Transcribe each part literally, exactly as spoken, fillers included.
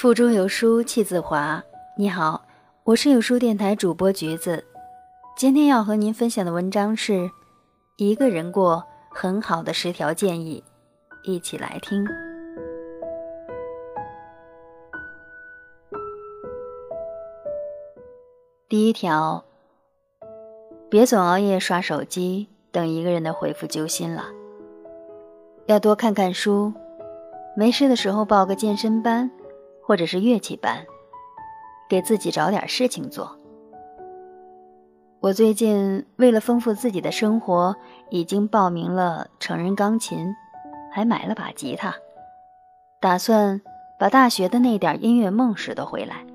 腹中有书气自华。你好，我是有书电台主播橘子。今天要和您分享的文章是一个人过很好的十条建议，一起来听。第一条，别总熬夜刷手机，等一个人的回复揪心了。要多看看书，没事的时候报个健身班或者是乐器班，给自己找点事情做。我最近为了丰富自己的生活，已经报名了成人钢琴，还买了把吉他，打算把大学的那点音乐梦拾掇回来。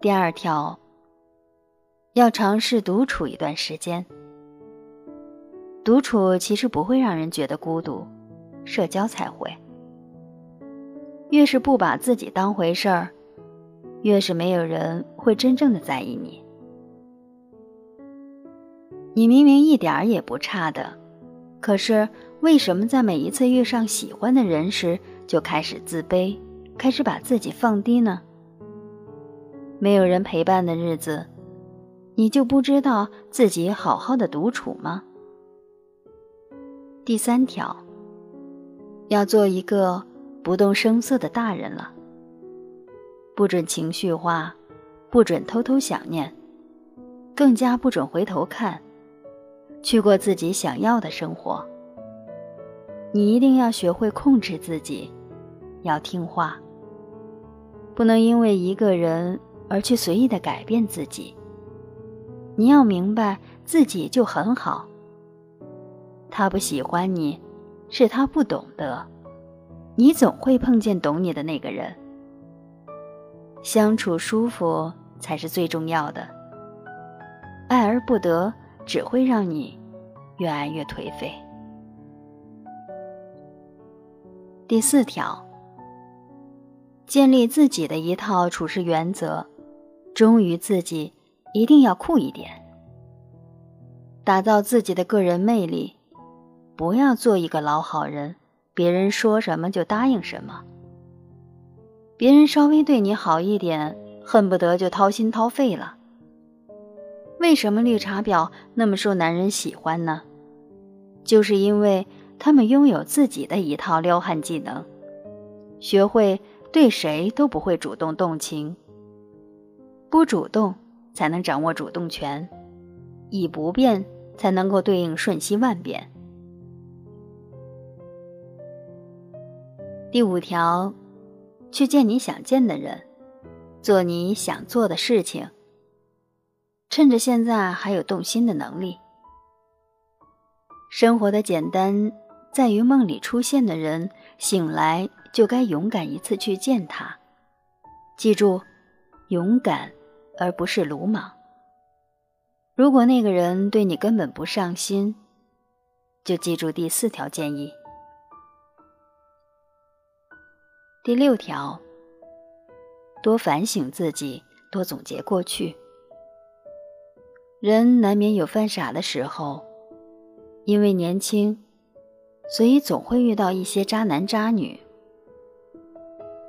第二条，要尝试独处一段时间。独处其实不会让人觉得孤独，社交才会。越是不把自己当回事儿，越是没有人会真正的在意你。你明明一点儿也不差的，可是为什么在每一次遇上喜欢的人时，就开始自卑，开始把自己放低呢？没有人陪伴的日子，你就不知道自己好好的独处吗？第三条，要做一个不动声色的大人了。不准情绪化，不准偷偷想念，更加不准回头看，去过自己想要的生活。你一定要学会控制自己，要听话，不能因为一个人而去随意的改变自己。你要明白自己就很好，他不喜欢你，是他不懂得，你总会碰见懂你的那个人。相处舒服才是最重要的，爱而不得只会让你越爱越颓废。第四条，建立自己的一套处事原则，忠于自己，一定要酷一点，打造自己的个人魅力。不要做一个老好人，别人说什么就答应什么，别人稍微对你好一点，恨不得就掏心掏肺了。为什么绿茶婊那么受男人喜欢呢？就是因为他们拥有自己的一套撩汉技能，学会对谁都不会主动动情，不主动才能掌握主动权，以不变才能够对应瞬息万变。第五条，去见你想见的人，做你想做的事情，趁着现在还有动心的能力。生活的简单，在于梦里出现的人，醒来就该勇敢一次去见他。记住，勇敢而不是鲁莽。如果那个人对你根本不上心，就记住第四条建议。第六条，多反省自己，多总结过去。人难免有犯傻的时候，因为年轻，所以总会遇到一些渣男渣女。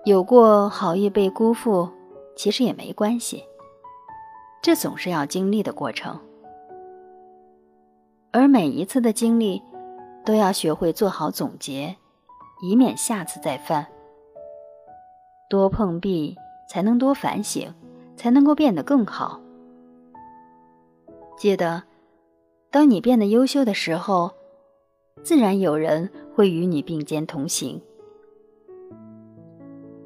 有过好意被辜负，其实也没关系，这总是要经历的过程。而每一次的经历，都要学会做好总结，以免下次再犯。多碰壁才能多反省，才能够变得更好。记得，当你变得优秀的时候，自然有人会与你并肩同行。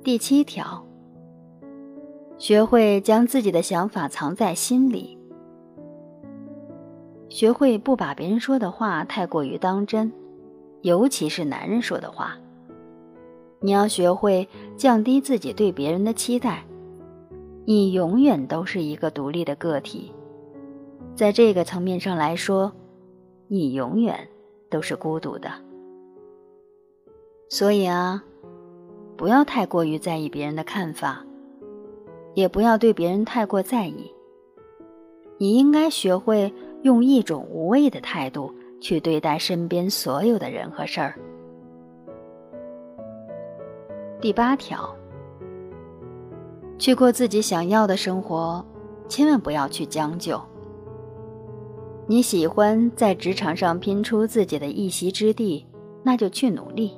第七条，学会将自己的想法藏在心里，学会不把别人说的话太过于当真，尤其是男人说的话。你要学会降低自己对别人的期待，你永远都是一个独立的个体，在这个层面上来说，你永远都是孤独的。所以啊，不要太过于在意别人的看法，也不要对别人太过在意，你应该学会用一种无畏的态度去对待身边所有的人和事儿。第八条，去过自己想要的生活，千万不要去将就。你喜欢在职场上拼出自己的一席之地，那就去努力。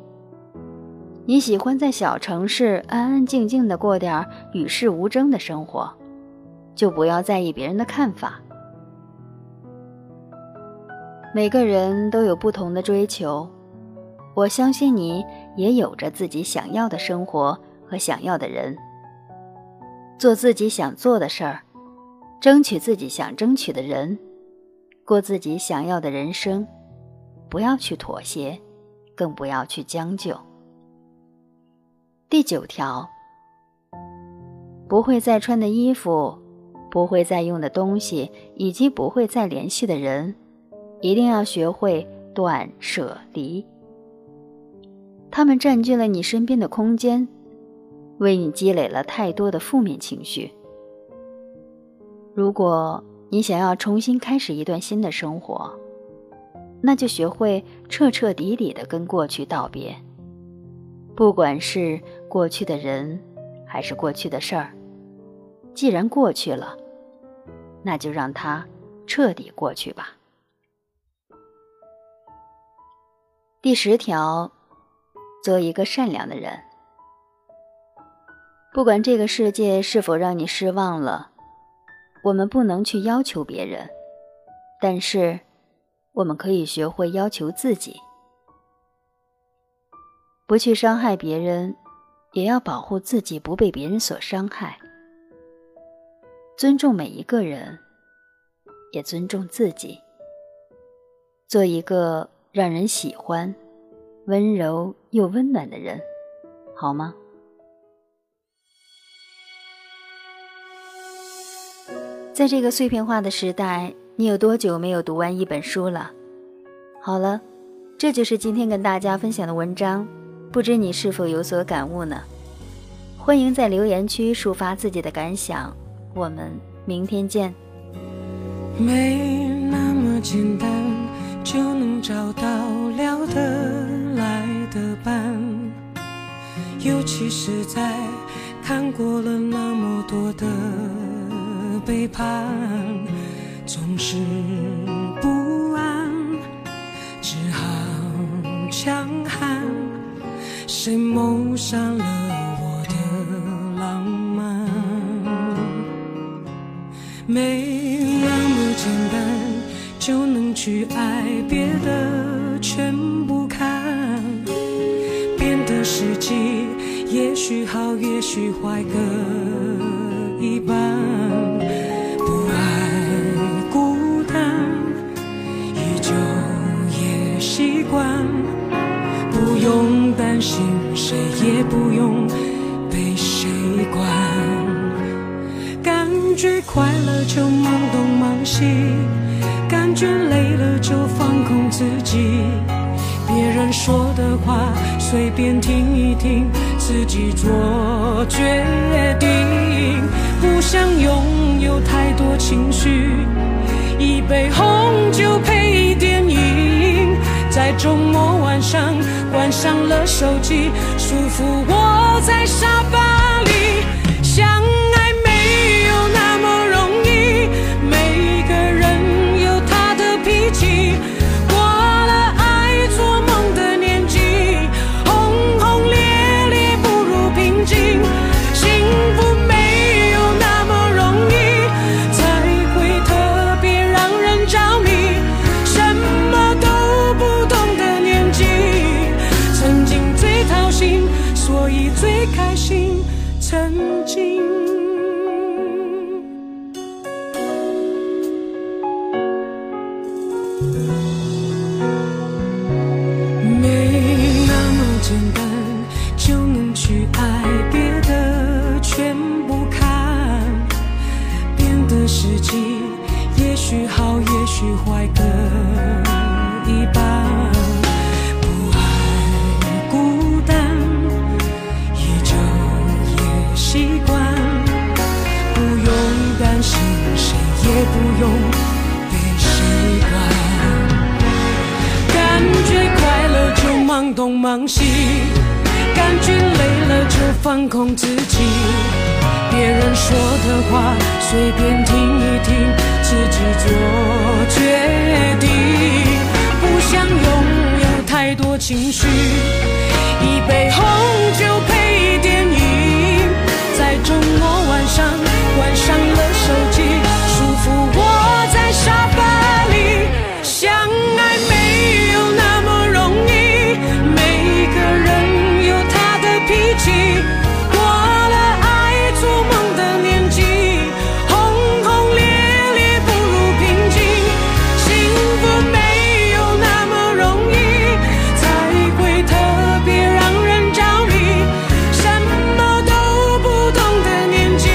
你喜欢在小城市安安静静地过点与世无争的生活，就不要在意别人的看法。每个人都有不同的追求，我相信你也有着自己想要的生活和想要的人。做自己想做的事儿，争取自己想争取的人，过自己想要的人生，不要去妥协，更不要去将就。第九条，不会再穿的衣服，不会再用的东西，以及不会再联系的人，一定要学会断舍离。他们占据了你身边的空间，为你积累了太多的负面情绪。如果你想要重新开始一段新的生活，那就学会彻彻底底地跟过去道别，不管是过去的人还是过去的事儿，既然过去了，那就让它彻底过去吧。第十条，做一个善良的人。不管这个世界是否让你失望了，我们不能去要求别人，但是我们可以学会要求自己，不去伤害别人，也要保护自己不被别人所伤害，尊重每一个人，也尊重自己，做一个让人喜欢、温柔又温暖的人，好吗？在这个碎片化的时代，你有多久没有读完一本书了？好了，这就是今天跟大家分享的文章，不知你是否有所感悟呢？欢迎在留言区抒发自己的感想，我们明天见。没那么简单就能找到聊得来的伴，尤其是在看过了那么多的背叛，总是不安，只好强悍。谁谋杀了我的浪漫？没那么简单就能去爱，别的全不看。变得实际，也许好，也许坏各一半。不用担心，谁也不用被谁管。感觉快乐就忙东忙西，感觉累了就放空自己。别人说的话随便听一听，自己做决定。不想拥有太多情绪，一杯红酒配一点饮。在周末晚上关上了手机，舒服窝在沙发里。相爱没有那么容易，每个人有他的脾气。过了爱做梦的年纪，轰轰烈烈不如平静。幸福没有那么容易，才会特别让人着迷。什么都所以最开心，曾经。没那么简单就能去爱，别的全不看。变得实际，也许好，也许坏各一半。也不用被谁管，感觉快乐就忙东忙西。感觉累了就放空自己，别人说的话随便听一听，自己做决定。不想拥有太多情绪，一杯红酒配电影，在周末晚上关上了手机，舒服窝在沙发里，相爱没有那么容易，每个人有他的脾气，过了爱做梦的年纪，轰轰烈烈不如平静，幸福没有那么容易，才会特别让人着迷，什么都不懂的年纪，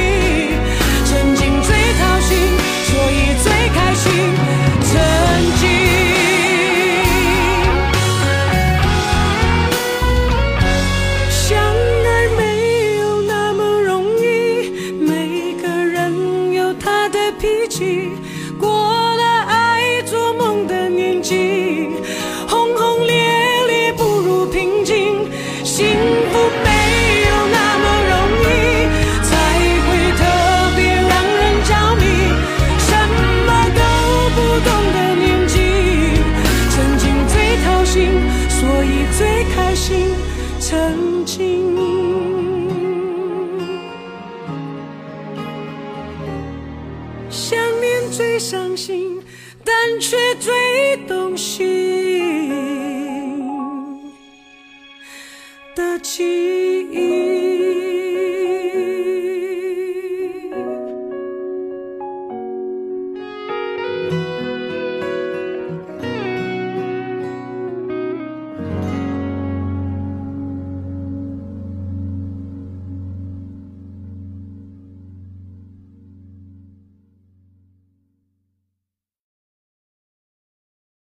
曾经最掏心，所以最开心，曾经。相爱没有那么容易，每个人有他的脾气，过了爱做梦的年纪，轰轰烈烈不如平静，幸福没有那么容易，才会特别让人着迷，什么都不懂的年纪，曾经最掏心，所以最开心，曾经。想念最伤心，但却最动心的情。